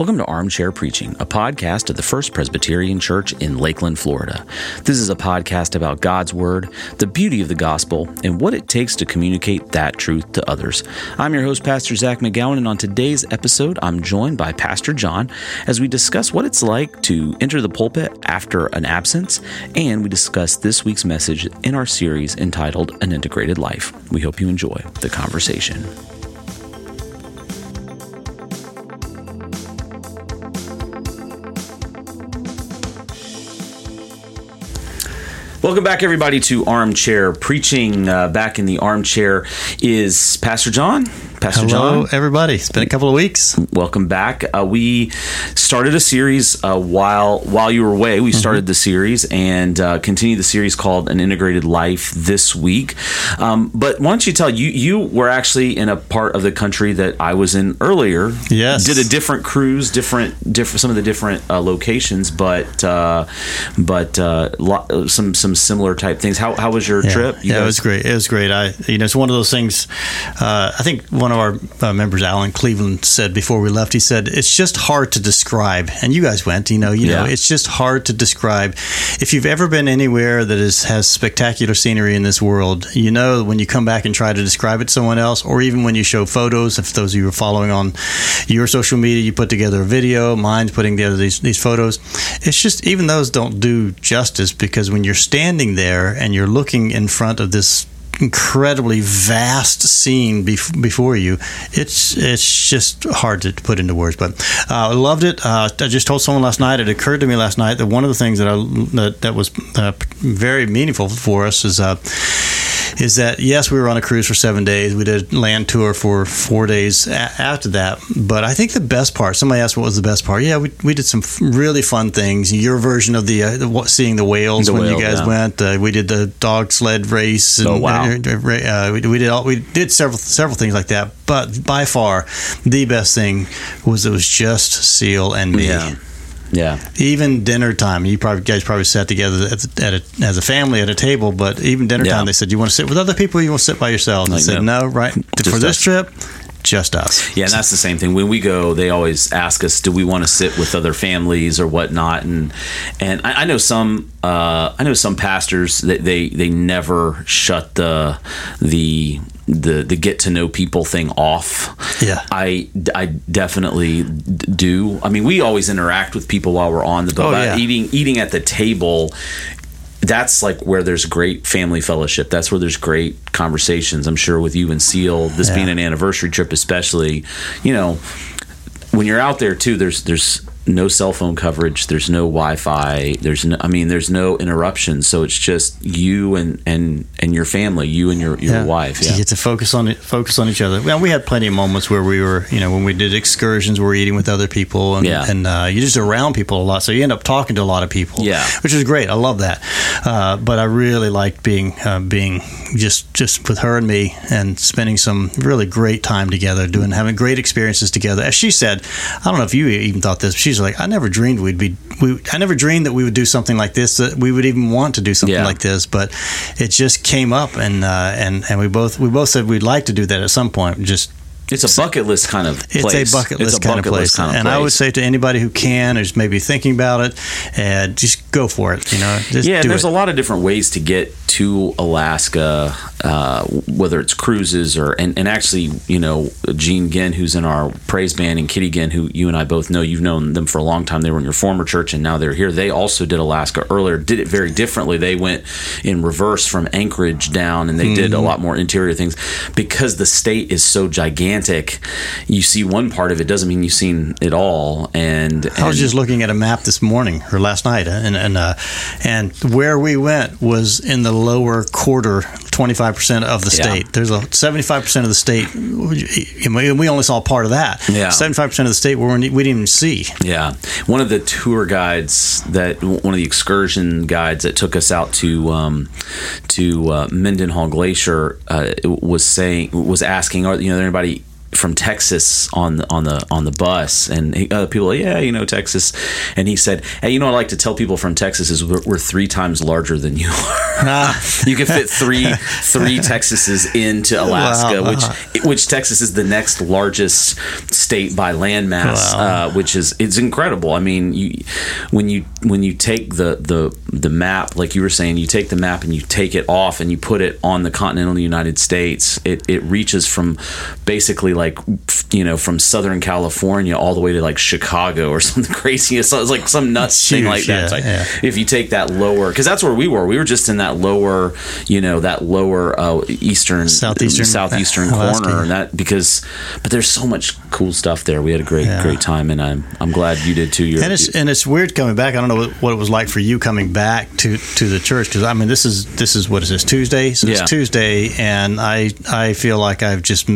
Welcome to Armchair Preaching, a podcast of the First Presbyterian Church in Lakeland, Florida. This is a podcast about God's Word, the beauty of the gospel, and what it takes to communicate that truth to others. I'm your host, Pastor Zach McGowan, and on today's episode, I'm joined by Pastor John as we discuss what it's like to enter the pulpit after an absence, and we discuss this week's message in our series entitled An Integrated Life. We hope you enjoy the conversation. Welcome back, everybody, to Armchair Preaching. Back in the armchair is Pastor John. Hello, everybody. It's been a couple of weeks. Welcome back. We started a series while you were away. We started the series and continued the series called An Integrated Life this week. But why don't you tell, you were actually in a part of the country that I was in earlier. Yes. Did a different cruise, different some of the different locations, but some similar type things. How was your trip? It was great. It was great. It's one of those things, I think one of our members, Alan Cleveland, said before we left, he said, it's just hard to describe. And you guys went, you know, it's just hard to describe. If you've ever been anywhere that has spectacular scenery in this world, you know, when you come back and try to describe it to someone else, or even when you show photos, if those of you are following on your social media, you put together a video, mine's putting together these photos. It's just, even those don't do justice, because when you're standing there and you're looking in front of this incredibly vast scene before you, it's just hard to put into words. But I loved it. I just told someone last night, it occurred to me last night, that one of the things that was very meaningful for us is that, yes, we were on a cruise for 7 days. We did a land tour for 4 days after that. But I think the best part, somebody asked what was the best part. Yeah, we did some really fun things. Your version of seeing the whales you guys went. We did the dog sled race. And, we did several things like that. But by far, the best thing was it was just Seal and me. Yeah. Yeah. Even dinner time, you guys probably sat together as a family at a table, but even dinner time, they said, you want to sit with other people, or you want to sit by yourself? And I said, no, right? For this trip, just us. Yeah, and that's the same thing. When we go, they always ask us, do we want to sit with other families or whatnot? And I know some pastors that they never shut the get to know people thing off. Yeah. I definitely do. I mean, we always interact with people while we're on the boat. Eating at the table, that's like where there's great family fellowship. That's where there's great conversations. I'm sure with you and Seal, this being an anniversary trip especially, you know, when you're out there too, there's no cell phone coverage, there's no Wi-Fi, there's no interruptions, so it's just you and your family, you and your wife. Yeah. You get to focus on each other. Well, we had plenty of moments where we were, when we did excursions, we were eating with other people, and you're just around people a lot, so you end up talking to a lot of people, which is great. I love that. But I really liked being just with her and me and spending some really great time together, having great experiences together. As she said, I don't know if you even thought this, but she's like, I never dreamed that we would do something like this, that we would even want to do something like this, but it just came up, and we both said we'd like to do that at some point. Just it's a bucket list kind of place. It's a bucket list kind of place. And I would say to anybody who can, or is maybe thinking about it, just go for it. There's a lot of different ways to get to Alaska, whether it's cruises or and actually, Gene Ginn, who's in our praise band, and Kitty Ginn, who you and I both know, you've known them for a long time. They were in your former church, and now they're here. They also did Alaska earlier, did it very differently. They went in reverse from Anchorage down, and they did a lot more interior things because the state is so gigantic. You see one part of it doesn't mean you've seen it all. And I was just looking at a map this morning or last night, and where we went was in the lower quarter, 25% of the state. There's 75% of the state, and we only saw part of that. 75% of the state we didn't even see. Yeah, one of the tour guides one of the excursion guides that took us out to Mendenhall Glacier was asking, are there anybody from Texas on the bus, and other people like, yeah, you know, Texas. And he said, hey, you know what I like to tell people from Texas is we're 3 times larger than you are. You can fit three Texases into Alaska, wow. which Texas is the next largest state by landmass, wow. Which is, it's incredible. I mean, when you take the map, like you were saying, you take the map and you take it off and you put it on the continental United States, it reaches from basically like, you know, from Southern California all the way to like Chicago or something crazy. It's like some nuts thing like that. Yeah, it's like, yeah. If you take that lower, because that's where we were just in that lower, you know, that lower southeastern Alaska corner, and that but there's so much cool stuff there. We had a great time, and I'm glad you did too. It's weird coming back. I don't know what it was like for you coming back to the church, because I mean this is what is this, Tuesday? So yeah. It's Tuesday, and I feel like I've just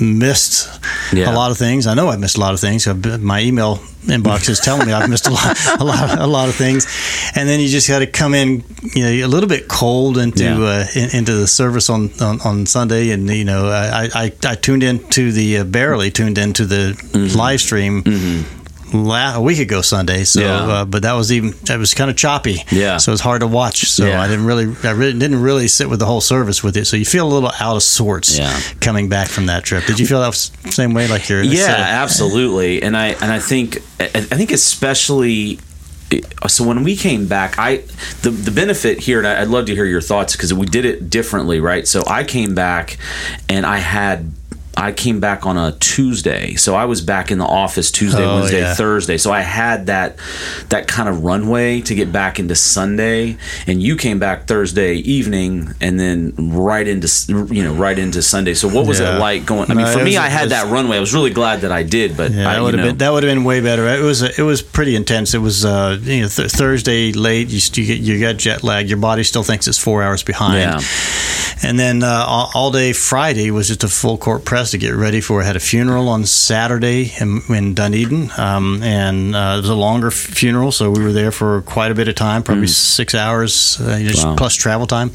missed a lot of things. I know I've missed a lot of things. My email inbox is telling me I've missed a lot of things. And then you just got to come in, you know, a little bit cold into the service on Sunday. And you know, I tuned into the barely tuned into the live stream. Mm-hmm. A week ago Sunday, so but that was kind of choppy, so it's hard to watch, so I didn't really sit with the whole service with it, so you feel a little out of sorts coming back from that trip. Did you feel that same way, like you're absolutely? And I think especially, so when we came back, the benefit here, and I'd love to hear your thoughts, because we did it differently, right? So I came back and I came back on a Tuesday, so I was back in the office Tuesday, Wednesday, Thursday. So I had that kind of runway to get back into Sunday, and you came back Thursday evening, and then right into Sunday. So what was it like going? I mean, for me, I had that runway. I was really glad that I did, but that would have been way better. It was pretty intense. It was Thursday late. You got jet lag. Your body still thinks it's 4 hours behind. Yeah. And then all day Friday was just a full court press to get ready for. I had a funeral on Saturday in Dunedin, and it was a longer funeral, so we were there for quite a bit of time, probably 6 hours, plus travel time.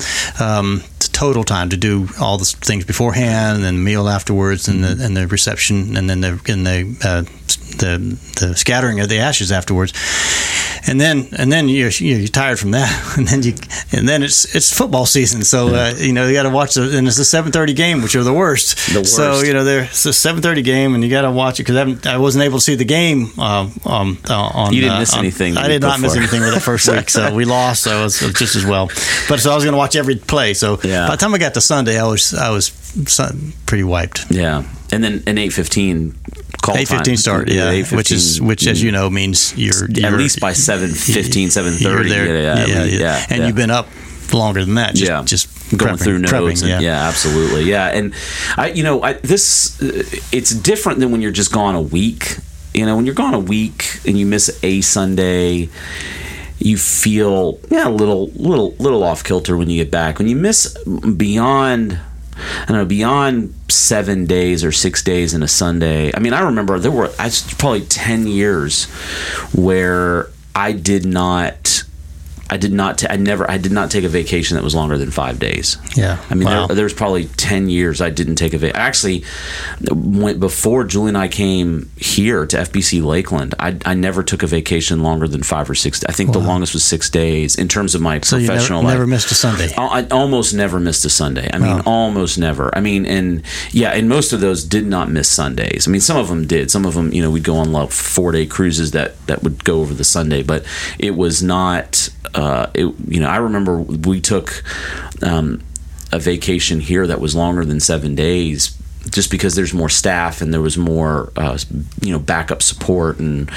Total time to do all the things beforehand, and then the meal afterwards, and the reception, and then the scattering of the ashes afterwards. And then you're tired from that, and then it's football season, so you got to watch and it's the 7:30 game, which are the worst. So it's the 7:30 game, and you got to watch it, because I wasn't able to see the game. You didn't miss anything. I did not miss anything with the first week, so we lost. So it was just as well. But so I was going to watch every play. So by the time I got to Sunday, I was pretty wiped. Yeah, and then an 8:15. 8:15 start, which as you know means you're at least by 7:15, 7:30. And you've been up longer than that. Just going through notes. Yeah, absolutely. Yeah, and it's different than when you're just gone a week. You know, when you're gone a week and you miss a Sunday, you feel a little off kilter when you get back. When you miss beyond 7 days or 6 days in a Sunday. I mean, I remember there were probably 10 years where I did not take a vacation that was longer than 5 days. Yeah. I mean, there's probably 10 years I didn't take a vacation. Actually, before Julie and I came here to FBC Lakeland, I never took a vacation longer than 5 or 6. I think the longest was 6 days in terms of my professional life. Never missed a Sunday. I almost never missed a Sunday. I mean, almost never. I mean, and most of those did not miss Sundays. I mean, some of them did. Some of them, you know, we'd go on like 4-day cruises that would go over the Sunday, but it was not. I remember we took a vacation here that was longer than 7 days, just because there's more staff and there was more, backup support and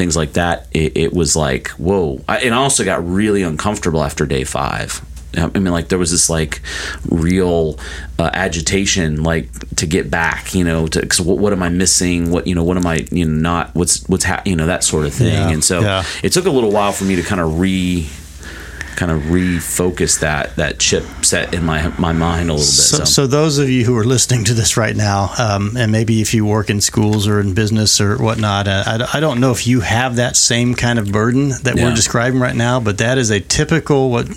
things like that. It was like, whoa. And I also got really uncomfortable after day 5. I mean, like, there was this, like, real agitation, like, to get back, you know, because what am I missing? What am I, you know, not, what's happening, you know, that sort of thing. Yeah, and so it took a little while for me to kind of refocus that chip set in my mind a little bit. So those of you who are listening to this right now, and maybe if you work in schools or in business or whatnot, I don't know if you have that same kind of burden that we're describing right now, but that is a typical burden.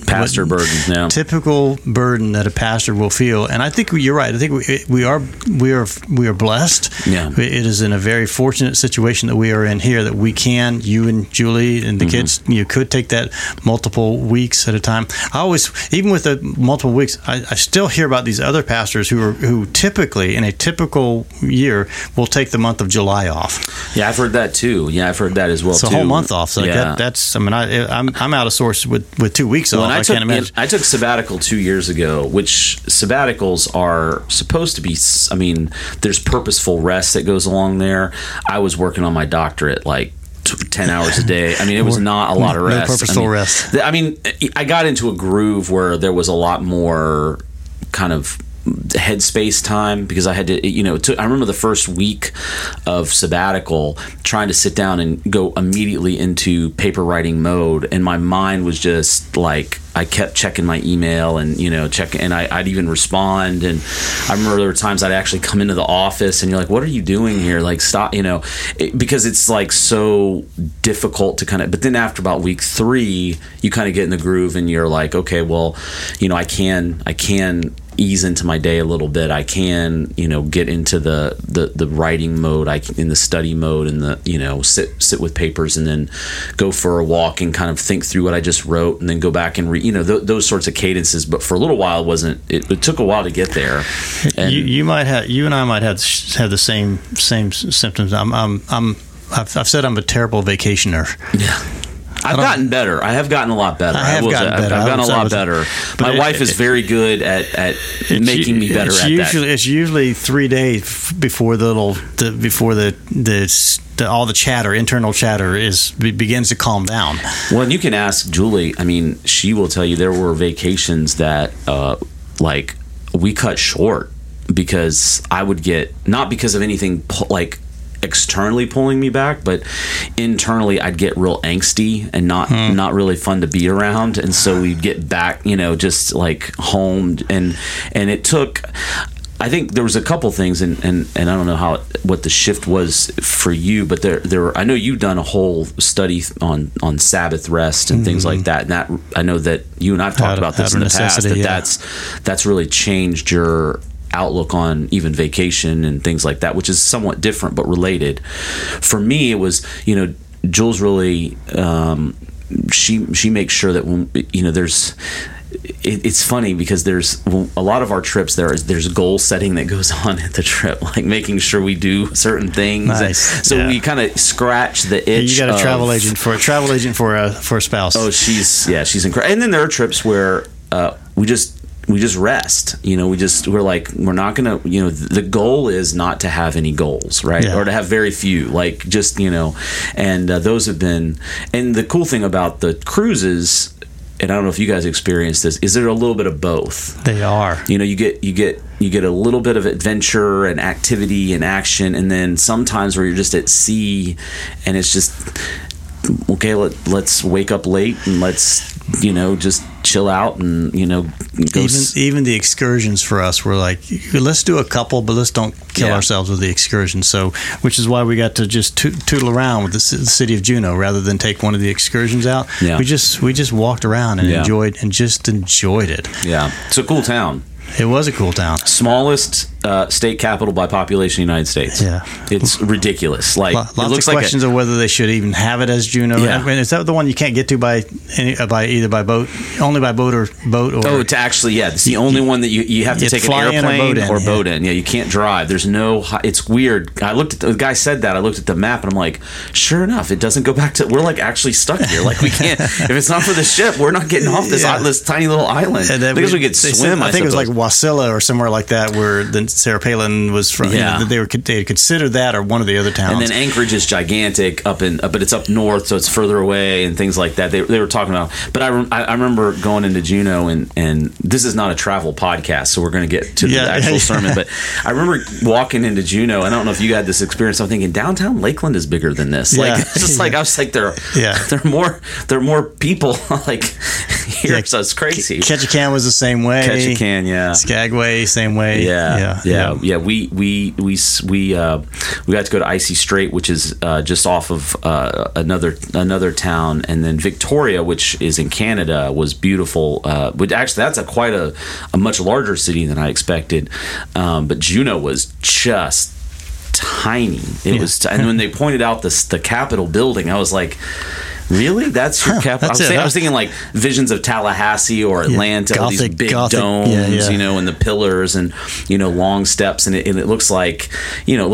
Yeah. Typical burden that a pastor will feel. And I think you're right. I think we are blessed. Yeah. It is in a very fortunate situation that we are in here that we can, you and Julie and the kids, you could take that multiple weeks at a time. I always, even with the multiple weeks, I still hear about these other pastors who typically, in a typical year, will take the month of July off. Yeah, I've heard that too. Yeah, I've heard that as well. It's a whole month off. So yeah. That's. I mean, I'm out of sorts with 2 weeks off. I can't imagine. I took sabbatical 2 years ago, which sabbaticals are supposed to be. I mean, there's purposeful rest that goes along there. I was working on my doctorate 10 hours a day. I mean, it was not a lot of rest. No purposeful rest. I got into a groove where there was a lot more kind of headspace time because I had to, I remember the first week of sabbatical trying to sit down and go immediately into paper writing mode. And my mind was just like, I kept checking my email and, and I'd even respond. And I remember there were times I'd actually come into the office and you're like, what are you doing here? Like, stop, because it's like so difficult to but then after about week 3, you kind of get in the groove and you're like, okay, well, I can ease into my day a little bit. I can, get into the writing mode, in the study mode, and the, sit with papers, and then go for a walk and kind of think through what I just wrote, and then go back and read, those sorts of cadences. But for a little while, it took a while to get there. And you and I might have the same symptoms. I've said I'm a terrible vacationer. Yeah. I've gotten better. I have gotten a lot better. I've gotten a lot better. My wife is very good at making me better at that. It's usually 3 days before all the chatter, internal chatter, begins to calm down. Well, and you can ask Julie. I mean, she will tell you there were vacations that we cut short because I would get, not because of anything externally pulling me back, but internally I'd get real angsty and not really fun to be around. And so we'd get back, just like home, and it took, I think there was a couple things, and I don't know what the shift was for you, but there were, I know you've done a whole study on Sabbath rest and things like that, and that I know that you and I've talked about this in the past, that's really changed your outlook on even vacation and things like that, which is somewhat different but related. For me, it was, Jules really, she makes sure that when, there's, it's funny because there's a lot of our trips, there's goal setting that goes on at the trip, like making sure we do certain things. Nice. And so we kind of scratch the itch. You got a travel agent for a spouse. Oh, she's incredible. And then there are trips where we just rest, we're like, we're not going to, the goal is not to have any goals, right? Yeah. Or to have very few, and those have been, and the cool thing about the cruises, and I don't know if you guys experienced this, is there a little bit of both. They are. You get a little bit of adventure and activity and action, and then sometimes where you're just at sea and it's just, okay, let's wake up late and let's, just chill out and, go. Even the excursions for us were like, let's do a couple, but let's don't kill ourselves with the excursion. So, which is why we got to just tootle around with the city of Juneau rather than take one of the excursions out. Yeah. We just walked around and enjoyed it. Yeah. It's a cool town. It was a cool town. Smallest state capital by population in the United States. Yeah. It's ridiculous. Lots of questions of whether they should even have it as Juneau. Yeah. I mean, is that the one you can't get to by boat? Or, oh, to actually, yeah. It's the only one that you have to take an airplane or boat in. Yeah, you can't drive. There's no, it's weird. The guy said that. I looked at the map and I'm like, sure enough, it doesn't go back to, we're like actually stuck here. Like we can't, if it's not for the ship, we're not getting off this tiny little island. Because we could swim, I think it was like Wasilla or somewhere like that where the Sarah Palin was from. Yeah. You know, they considered that, or one of the other towns. And then Anchorage is gigantic up in, but it's up north, so it's further away and things like that. They were talking about. But I remember going into Juneau, and this is not a travel podcast, so we're going to get to the actual sermon. But I remember walking into Juneau, and I don't know if you had this experience. I'm thinking downtown Lakeland is bigger than this. Yeah. Like it's just like I was like there are more people like here, so it's crazy. Ketchikan was the same way. Ketchikan, yeah. Skagway, same way. Yeah. We got to go to Icy Strait, which is just off of another town, and then Victoria, which is in Canada, was beautiful. Which actually that's quite a much larger city than I expected. But Juneau was just tiny. It was, and when they pointed out the Capitol building, I was like, really? That's your capital? I was thinking like visions of Tallahassee or Atlanta, these big Gothic domes, you know, and the pillars and, you know, long steps. And it looks like, you know,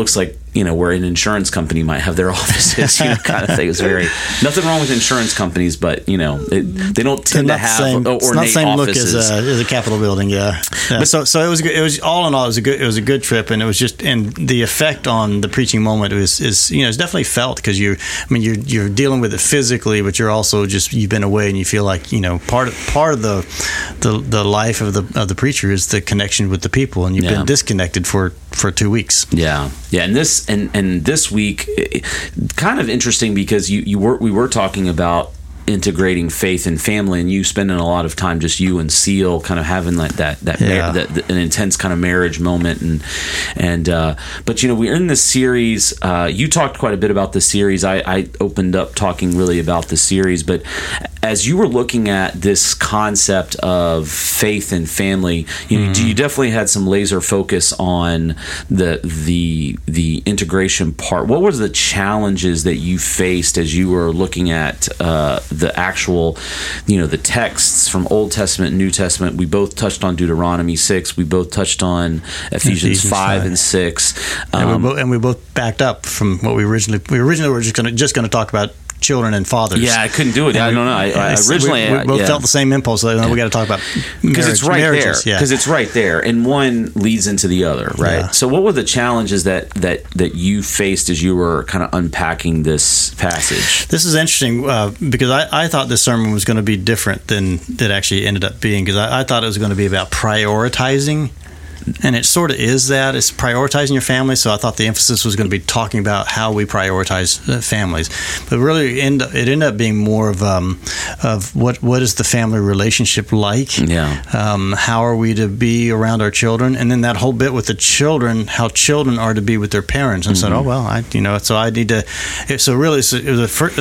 where an insurance company might have their offices, you know, kind of thing. It's very nothing wrong with insurance companies, but you know, they don't tend to have ornate offices. It's not the same look as a Capitol building, But so it was all in all, it was a good trip, and it was just, and the effect on the preaching moment is you know, it's definitely felt because you're dealing with it physically, but you're also just you've been away and you feel like, you know, part of the life of the preacher is the connection with the people, and you've been disconnected for 2 weeks. Yeah, and this. And this week, kind of interesting because we were talking about integrating faith and family, and you spending a lot of time just you and Seal kind of having like an intense kind of marriage moment, and but you know, we're in this series. You talked quite a bit about the series. I opened up talking really about the series, but as you were looking at this concept of faith and family, you know, you definitely had some laser focus on the integration part. What were the challenges that you faced as you were looking at the actual, you know, the texts from Old Testament, New Testament? We both touched on Deuteronomy 6. We both touched on Ephesians 5 and 6. And we both backed up from what we originally were just going to talk about children and fathers. Yeah, I couldn't do it. I don't know. We both felt the same impulse. We got to talk about because it's right marriages. There. Because it's right there, and one leads into the other, right? Yeah. So, what were the challenges that you faced as you were kind of unpacking this passage? This is interesting because I thought this sermon was going to be different than it actually ended up being. Because I thought it was going to be about prioritizing. And it sort of is that. It's prioritizing your family. So I thought the emphasis was going to be talking about how we prioritize families. But really, it ended up being more of what is the family relationship like? Yeah. How are we to be around our children? And then that whole bit with the children, how children are to be with their parents. And said, the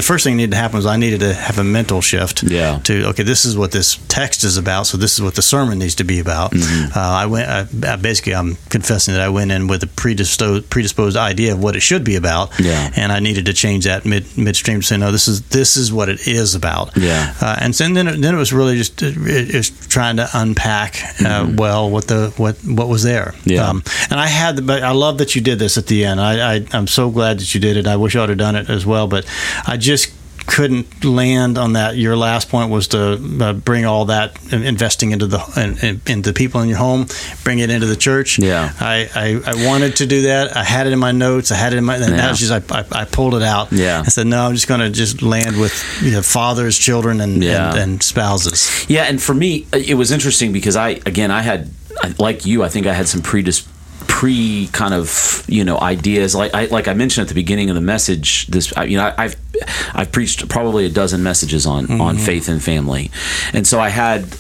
first thing that needed to happen was I needed to have a mental shift. Yeah. This is what this text is about. So this is what the sermon needs to be about. Mm-hmm. I'm confessing that I went in with a predisposed idea of what it should be about, and I needed to change that midstream to say, no, this is what it is about. Yeah. And then it was really just it was trying to unpack what was there. Yeah. And I had, but I love that you did this at the end. I'm so glad that you did it. I wish I would have done it as well, but I just couldn't land on that. Your last point was to bring all that investing into people in your home, bring it into the church. Yeah, I wanted to do that. I had it in my notes. Now it's just I pulled it out. Yeah, I said no. I'm just going to just land with fathers, children, and spouses. Yeah, and for me it was interesting because I had some ideas like I mentioned at the beginning of the message. I've preached probably a dozen messages on faith and family, and so I had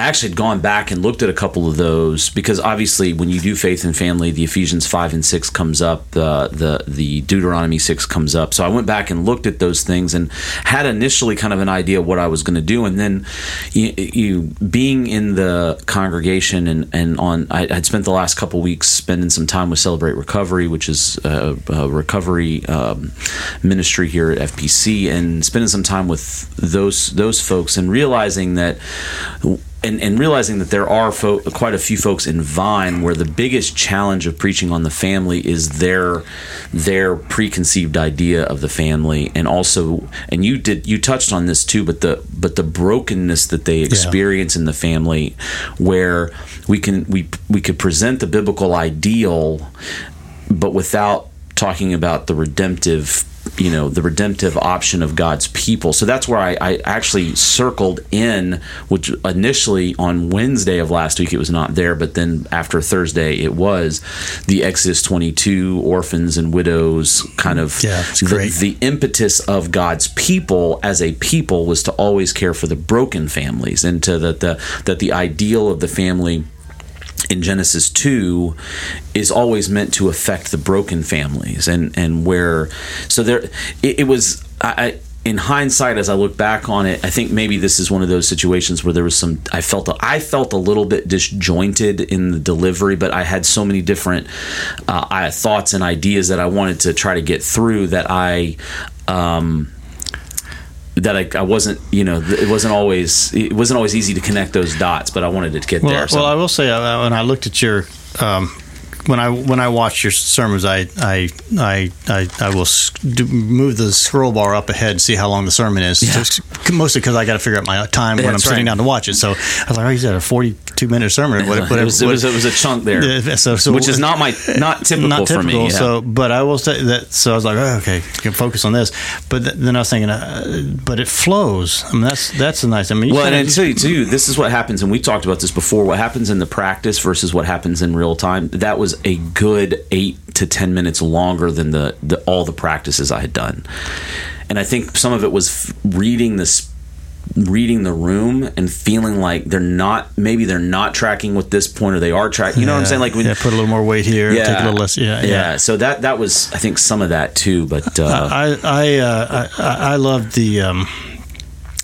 actually gone back and looked at a couple of those because obviously when you do faith and family, the Ephesians 5 and 6 comes up, the Deuteronomy 6 comes up. So I went back and looked at those things and had initially kind of an idea of what I was going to do, and then you being in the congregation I'd spent the last couple of weeks spending some time with Celebrate Recovery, which is a recovery ministry here at FPC, and spending some time with those folks and realizing that and realizing that there are quite a few folks in Vine where the biggest challenge of preaching on the family is their preconceived idea of the family, and also, and you touched on this too, but the brokenness that they experience in the family, where we could present the biblical ideal, but without talking about the redemptive. You know, the redemptive option of God's people. So that's where I actually circled in, which initially on Wednesday of last week it was not there, but then after Thursday it was the Exodus 22 orphans and widows kind of the impetus of God's people as a people was to always care for the broken families, and to that the ideal of the family in Genesis 2 is always meant to affect the broken families, and where so there it was. I in hindsight, as I look back on it, I think maybe this is one of those situations where there was some. I felt a little bit disjointed in the delivery, but I had so many different thoughts and ideas that I wanted to try to get through that I wasn't, you know, it wasn't always easy to connect those dots, but I wanted to get there. So. Well, I will say when I looked at your when I watched your sermons, I will move the scroll bar up ahead and see how long the sermon is. Yeah. Just mostly because I got to figure out my time when I'm sitting down to watch it. So I was like, oh, he's at a 42-minute sermon. It was a chunk there, so which is not typical for me. Yeah. So, but I will say that. So I was like, oh, okay, you can focus on this. But then I was thinking, but it flows. I mean, that's a nice. I mean, this is what happens, and we talked about this before. What happens in the practice versus what happens in real time. That was a good 8 to 10 minutes longer than all the practices I had done, and I think some of it was reading the room and feeling like they're not tracking with this point, or they are tracking. You know what I'm saying? Like, put a little more weight here, take a little less. So that was, I think, some of that too. But I loved the.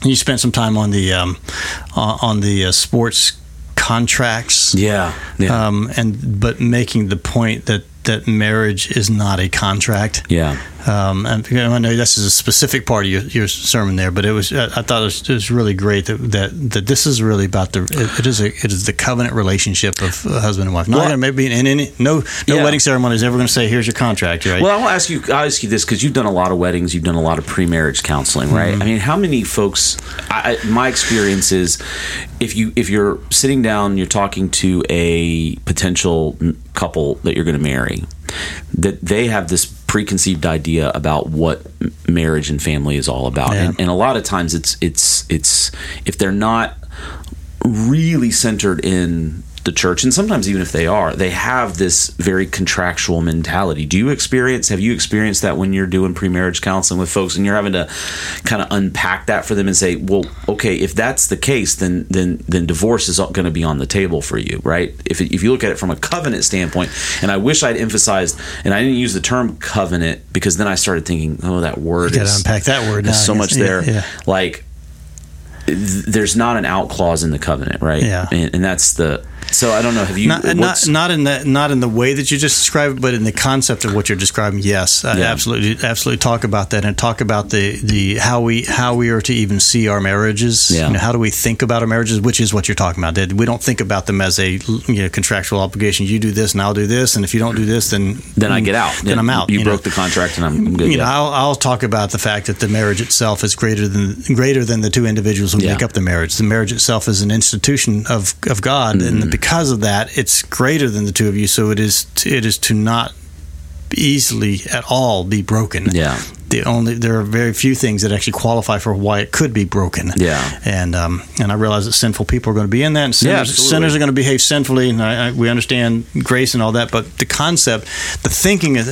You spent some time on the sports contracts, but making the point that marriage is not a contract. And I know this is a specific part of your sermon there, but it was. I thought it was really great that this is really about it is the covenant relationship of husband and wife. Not going to be in any no wedding ceremony is ever going to say, "Here's your contract." Right? Well, I want to ask you. I ask you this because you've done a lot of weddings, you've done a lot of pre-marriage counseling, right? Mm-hmm. I mean, how many folks? My experience is, if you're sitting down, you're talking to a potential couple that you're going to marry, that they have this preconceived idea about what marriage and family is all about, and a lot of times it's if they're not really centered in the church, and sometimes even if they are, they have this very contractual mentality. Have you experienced that when you're doing pre-marriage counseling with folks and you're having to kind of unpack that for them and say, well, okay, if that's the case, then divorce is going to be on the table for you, right? If you look at it from a covenant standpoint, and I wish I'd emphasized, and I didn't use the term covenant because then I started thinking, oh, that word you gotta unpack that word. There's so much there. Yeah. Like, there's not an out clause in the covenant, right? Yeah. And that's the. So I don't know. Have you not in the way that you just described, but in the concept of what you're describing? Yes, I absolutely talk about that, and talk about the how we are to even see our marriages. Yeah. You know, how do we think about our marriages? Which is what you're talking about. That we don't think about them as a contractual obligation. You do this, and I'll do this, and if you don't do this, then I get out. Then I'm out. You broke the contract, and I'm good. I'll talk about the fact that the marriage itself is greater than the two individuals who make up the marriage. The marriage itself is an institution of God, mm-hmm. and because of that, it's greater than the two of you. So it is to not easily at all be broken. Yeah. There are very few things that actually qualify for why it could be broken. Yeah. And I realize that sinful people are going to be in that, and sinners are going to behave sinfully, and we understand grace and all that, but the concept, the thinking, I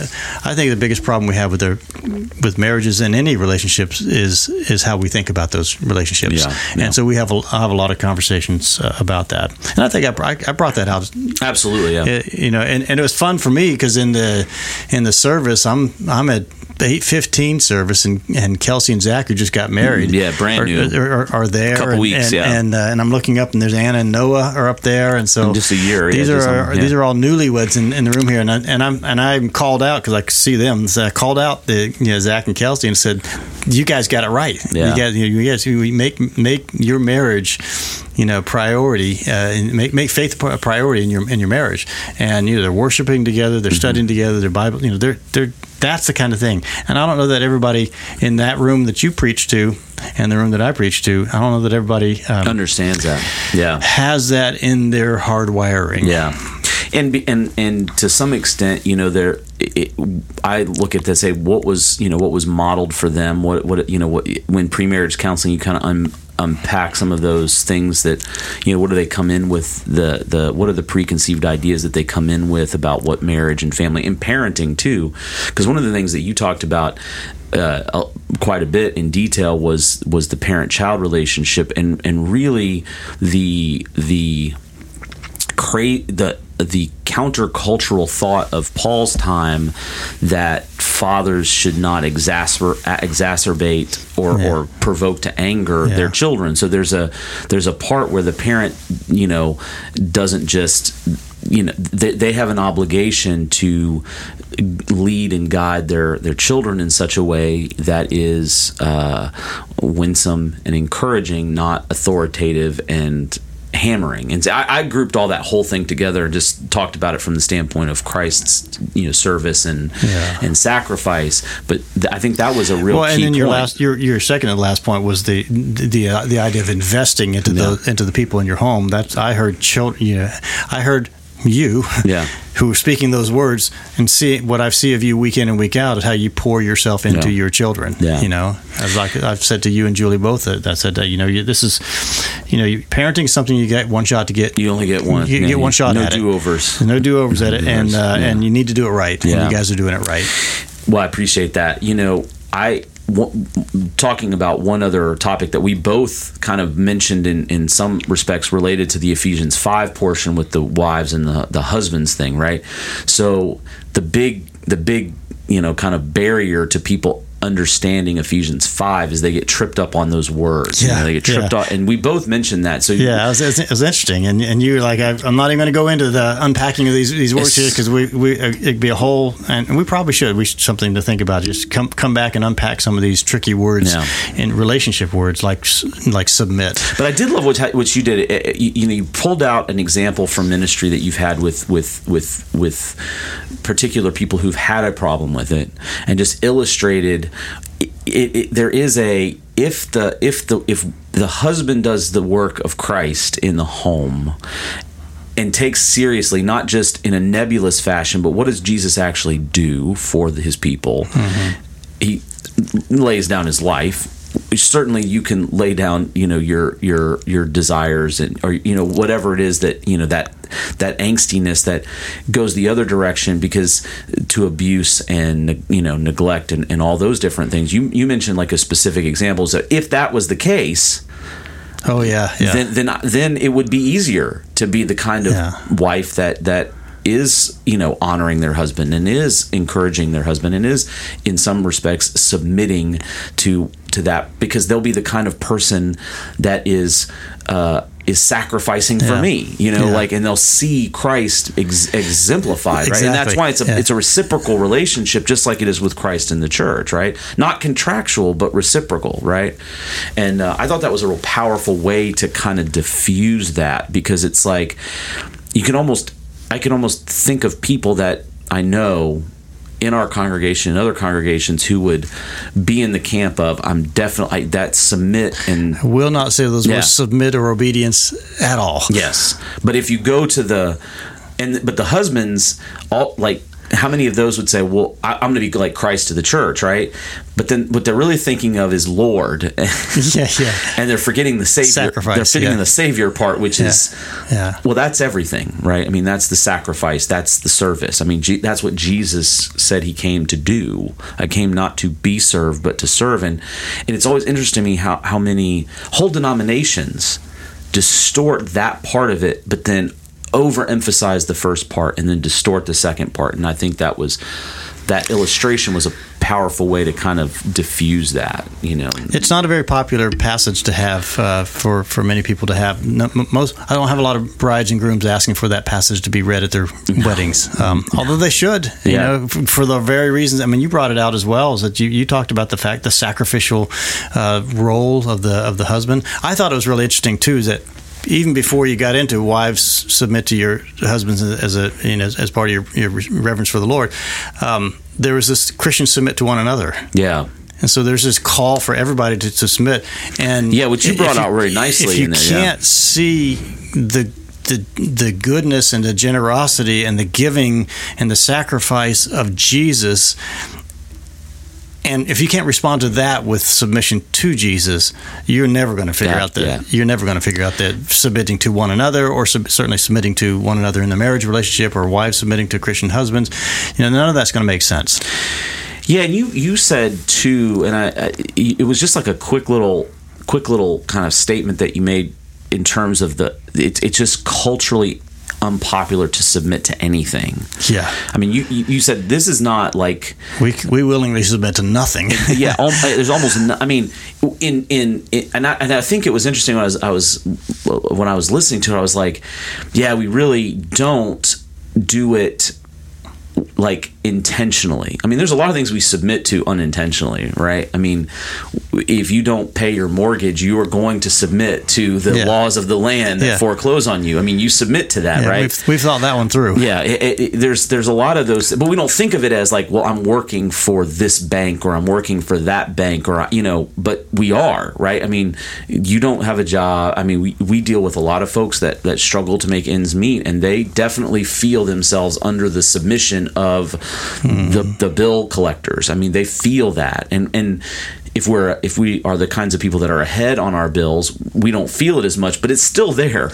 think the biggest problem we have with marriages and any relationships is how we think about those relationships. Yeah. And so I have a lot of conversations about that. And I think I brought that out. Absolutely, yeah. It was fun for me because in the service, I'm at 8:15 service, and Kelsey and Zach, who just got married, brand new, are there. A couple weeks, and I'm looking up, and there's Anna and Noah are up there, and so in just a year. These are all newlyweds in the room here, and I'm called out because I could see them. So I called out Zach and Kelsey and said, "You guys got it right. Yeah. You guys make your marriage." Priority, and make faith a priority in your marriage, and they're worshiping together, they're studying together, their Bible, they're that's the kind of thing. And I don't know that everybody in that room that you preach to and the room that I preach to, I don't know that everybody understands that. Yeah, has that in their hardwiring. Yeah, and to some extent, I look at this and say, what was modeled for them? What when premarriage counseling, you kind of unpack some of those things that what do they come in with, what are the preconceived ideas that they come in with about what marriage and family and parenting too, because one of the things that you talked about quite a bit in detail was the parent-child relationship and really the countercultural thought of Paul's time that fathers should not exacerbate or provoke to anger their children. So there's a part where the parent doesn't just they have an obligation to lead and guide their children in such a way that is winsome and encouraging, not authoritative and hammering. And so I grouped all that whole thing together and just talked about it from the standpoint of Christ's service and sacrifice. But I think that was a real key point. And then your second and last point was the idea of investing into the people in your home. That's I heard you who are speaking those words, and see what I see of you week in and week out is how you pour yourself into your children. Yeah. I've said to you and Julie both that I said that this is parenting is something you get one shot to get. You only get one. You get one shot at it. No do-overs at it, and you need to do it right. Yeah. And you guys are doing it right. Well, I appreciate that. Talking about one other topic that we both kind of mentioned in some respects related to the Ephesians 5 portion with the wives and the husbands thing, right? So the big kind of barrier to people understanding Ephesians 5 is they get tripped up on those words. Yeah, they get tripped up, and we both mentioned that. So it was interesting, and you were like, I'm not even going to go into the unpacking of these words here because we it'd be a whole, and we probably should. We should something to think about. Just come back and unpack some of these tricky words and relationship words like submit. But I did love what you did. You pulled out an example from ministry that you've had with particular people who've had a problem with it, and just illustrated. If the husband does the work of Christ in the home and takes seriously, not just in a nebulous fashion, but what does Jesus actually do for his people? Mm-hmm. He lays down his life. Certainly, you can lay down, your desires or whatever it is that that angstiness that goes the other direction because to abuse and neglect and all those different things. You mentioned like a specific example. So if that was the case, then it would be easier to be the kind of wife that is honoring their husband and is encouraging their husband and is in some respects submitting to that, because they'll be the kind of person that is sacrificing for me, and they'll see Christ exemplified, right? Exactly. And that's why it's a reciprocal relationship, just like it is with Christ in the church, right? Not contractual, but reciprocal, right? And I thought that was a real powerful way to kind of diffuse that, because it's like I can almost think of people that I know in our congregation and other congregations who would be in the camp of that submit, and I will not say those words, submit or obedience, at all. Yes, but if you go to but the husbands, all like, how many of those would say, well, I'm going to be like Christ to the church, right? But then what they're really thinking of is Lord. And they're forgetting the Savior. Sacrifice, they're fitting in the Savior part, which is, well, that's everything, right? I mean, that's the sacrifice. That's the service. I mean, that's what Jesus said he came to do. I came not to be served, but to serve. And it's always interesting to me how many whole denominations distort that part of it, but then overemphasize the first part and then distort the second part. And I think that illustration was a powerful way to kind of diffuse that, you know. It's not a very popular passage to have for many people to have. I don't have a lot of brides and grooms asking for that passage to be read at their weddings, although they should, you know, for the very reasons. I mean, you brought it out as well, is that you talked about the fact, the sacrificial role of the husband. I thought it was really interesting too, is that even before you got into wives submit to your husbands as part of your reverence for the Lord, there was this Christians submit to one another. Yeah. And so there's this call for everybody to submit. And yeah, which you brought out really nicely. If you can't see the goodness and the generosity and the giving and the sacrifice of Jesus, and if you can't respond to that with submission to Jesus, you're never going to figure out that. Yeah. You're never going to figure out that submitting to one another, or certainly submitting to one another in the marriage relationship, or wives submitting to Christian husbands. You know, none of that's going to make sense. Yeah, and you said too, and I it was just like a quick little kind of statement that you made in terms of it's just culturally unpopular to submit to anything. Yeah, I mean, you said this is not like we willingly submit to nothing. Yeah, there's almost. No, I mean, I think it was interesting when I was listening to it. I was like, yeah, we really don't do it like intentionally. I mean, there's a lot of things we submit to unintentionally, right? I mean, if you don't pay your mortgage, you are going to submit to the laws of the land that foreclose on you. I mean, you submit to that, right? We've thought that one through. Yeah, there's a lot of those, but we don't think of it as like, well, I'm working for this bank or I'm working for that bank, or you know, but we are, right? I mean, you don't have a job. I mean, we deal with a lot of folks that struggle to make ends meet, and they definitely feel themselves under the submission of the bill collectors. I mean, they feel that, and if we are the kinds of people that are ahead on our bills, we don't feel it as much, but it's still there.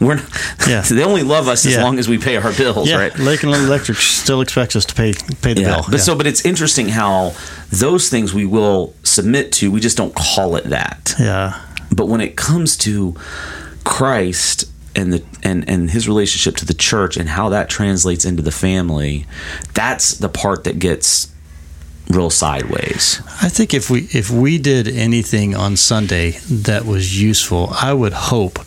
They only love us as long as we pay our bills, right? Lakeland Electric still expects us to pay the bill. But but it's interesting how those things we will submit to, we just don't call it that. Yeah. But when it comes to Christ and his relationship to the church and how that translates into the family, that's the part that gets real sideways. I think if we did anything on Sunday that was useful, I would hope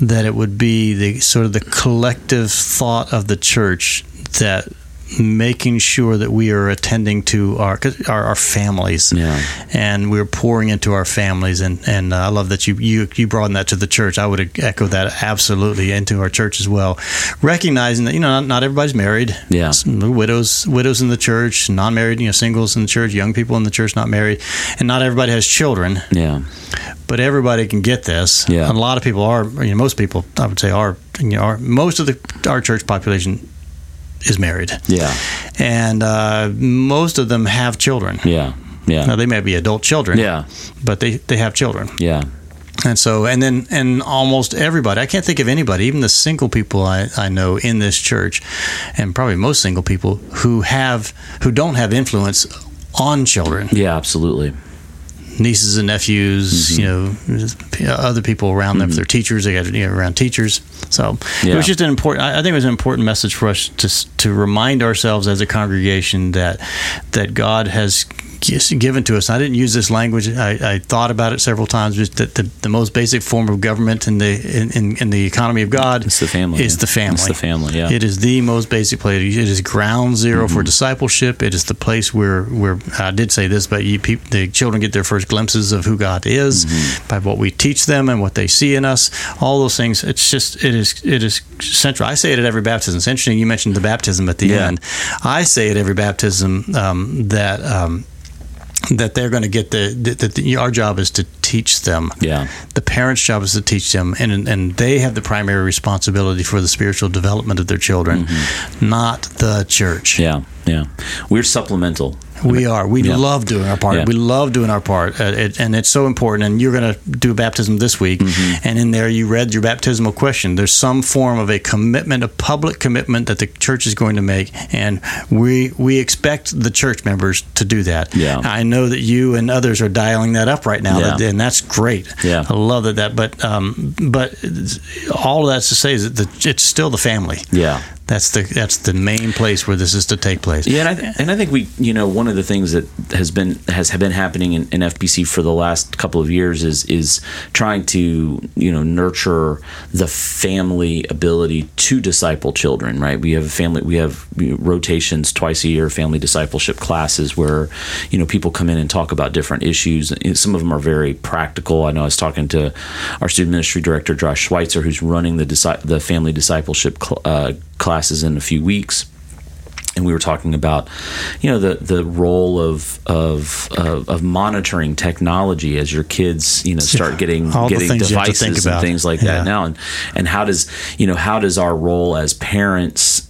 that it would be the sort of the collective thought of the church that making sure that we are attending to our families, and we're pouring into our families. And I love that you broaden that to the church. I would echo that absolutely, into our church as well. Recognizing that, you know, not everybody's married. Yeah, some widows in the church, non-married, you know, singles in the church, young people in the church not married, and not everybody has children. Yeah, but everybody can get this. Yeah, a lot of people are. You know, most people, I would say, are. You know, most of our church population is married. Yeah. And most of them have children. Yeah. Yeah. Now, they may be adult children. Yeah. But they have children. Yeah. And so, and almost everybody, I can't think of anybody, even the single people I know in this church, and probably most single people who don't have influence on children. Yeah, absolutely. Nieces and nephews, you know, other people around them. If they're teachers, they got, you know, around teachers. So it was just an important. I think it was an important message for us to remind ourselves as a congregation that God has given to us. I didn't use this language. I thought about it several times. Just that the most basic form of government in the economy of God is the family. Is the family. It's the family. Yeah. It is the most basic place. It is ground zero for discipleship. It is the place where I did say this, but the children get their first glimpses of who God is by what we teach them and what they see in us. All those things. It's just it is central. I say it at every baptism. It's interesting. You mentioned the baptism at the end. I say at every baptism that they're going to get our job is to teach them. Yeah. The parents' job is to teach them, and they have the primary responsibility for the spiritual development of their children, not the church. Yeah, yeah. We're supplemental. We are. We love doing our part. Yeah. We love doing our part, and it's so important. And you're going to do a baptism this week, and in there you read your baptismal question. There's some form of a commitment, a public commitment that the church is going to make, and we expect the church members to do that. Yeah. I know that you and others are dialing that up right now, and that's great. Yeah. I love that. But all of that's to say is that it's still the family. Yeah. That's the main place where this is to take place. Yeah, and I think we, you know, one of of the things that has been happening in FPC for the last couple of years is trying to, you know, nurture the family ability to disciple children, right? We have rotations twice a year, family discipleship classes where, you know, people come in and talk about different issues. Some of them are very practical. I know I was talking to our student ministry director, Josh Schweitzer, who's running the family discipleship classes in a few weeks. And we were talking about, you know, the role of monitoring technology as your kids, you know, start getting devices and things like that now, and how does our role as parents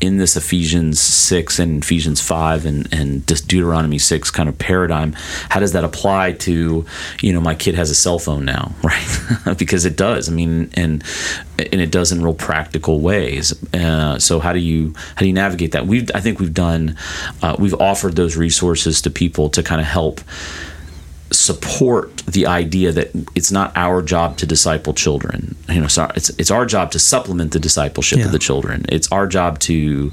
in this Ephesians 6 and Ephesians 5 and Deuteronomy 6 kind of paradigm, how does that apply to, you know, my kid has a cell phone now, right? Because it does. I mean, and it does in real practical ways. So how do you navigate that? We've offered those resources to people to kind of help support the idea that it's not our job to disciple children. You know, it's our job to supplement the discipleship of the children. It's our job to you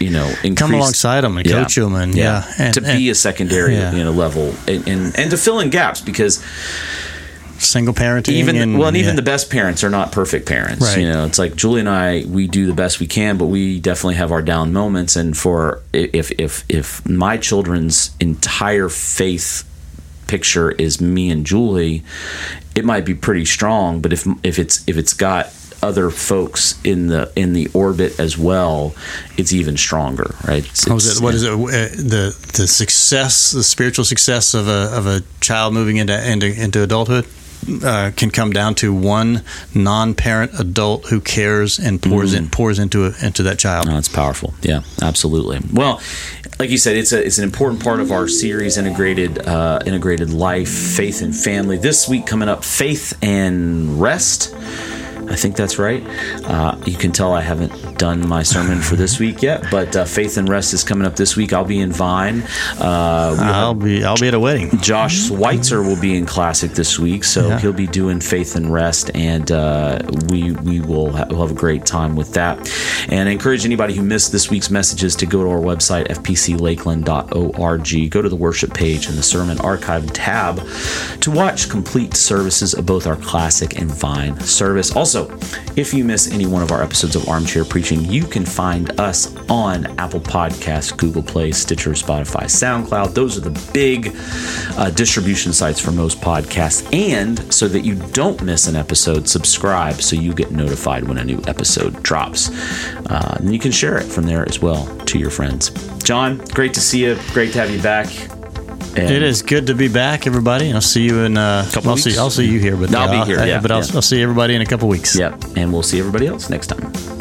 know, increase, come alongside them and coach them, and and be a secondary level and to fill in gaps, because single parenting, even the best parents are not perfect parents. Right. You know, it's like Julie and I, we do the best we can, but we definitely have our down moments. And for if my children's entire faith picture is me and Julie, it might be pretty strong, but if it's got other folks in the orbit as well, it's even stronger, right? The spiritual success of a child moving into adulthood can come down to one non-parent adult who cares and pours into that child. No, it's powerful. Yeah, absolutely. Well, like you said, it's an important part of our series, Integrated Life, Faith and Family. This week coming up, Faith and Rest. I think that's right. You can tell I haven't done my sermon for this week yet, but Faith and Rest is coming up this week. I'll be in Vine. I'll be at a wedding. Josh Schweitzer will be in Classic this week, so he'll be doing Faith and Rest, and we'll have a great time with that. And I encourage anybody who missed this week's messages to go to our website, fpclakeland.org. Go to the worship page and the sermon archive tab to watch complete services of both our Classic and Vine service. Also, if you miss any one of our episodes of Armchair Preaching, you can find us on Apple Podcasts, Google Play, Stitcher, Spotify, SoundCloud. Those are the big distribution sites for most podcasts. And so that you don't miss an episode, subscribe so you get notified when a new episode drops. And you can share it from there as well to your friends. John, great to see you. Great to have you back. And it is good to be back, everybody. I'll see you in a couple weeks. I'll see you here, but I'll be here. But I'll see everybody in a couple weeks. Yep, and we'll see everybody else next time.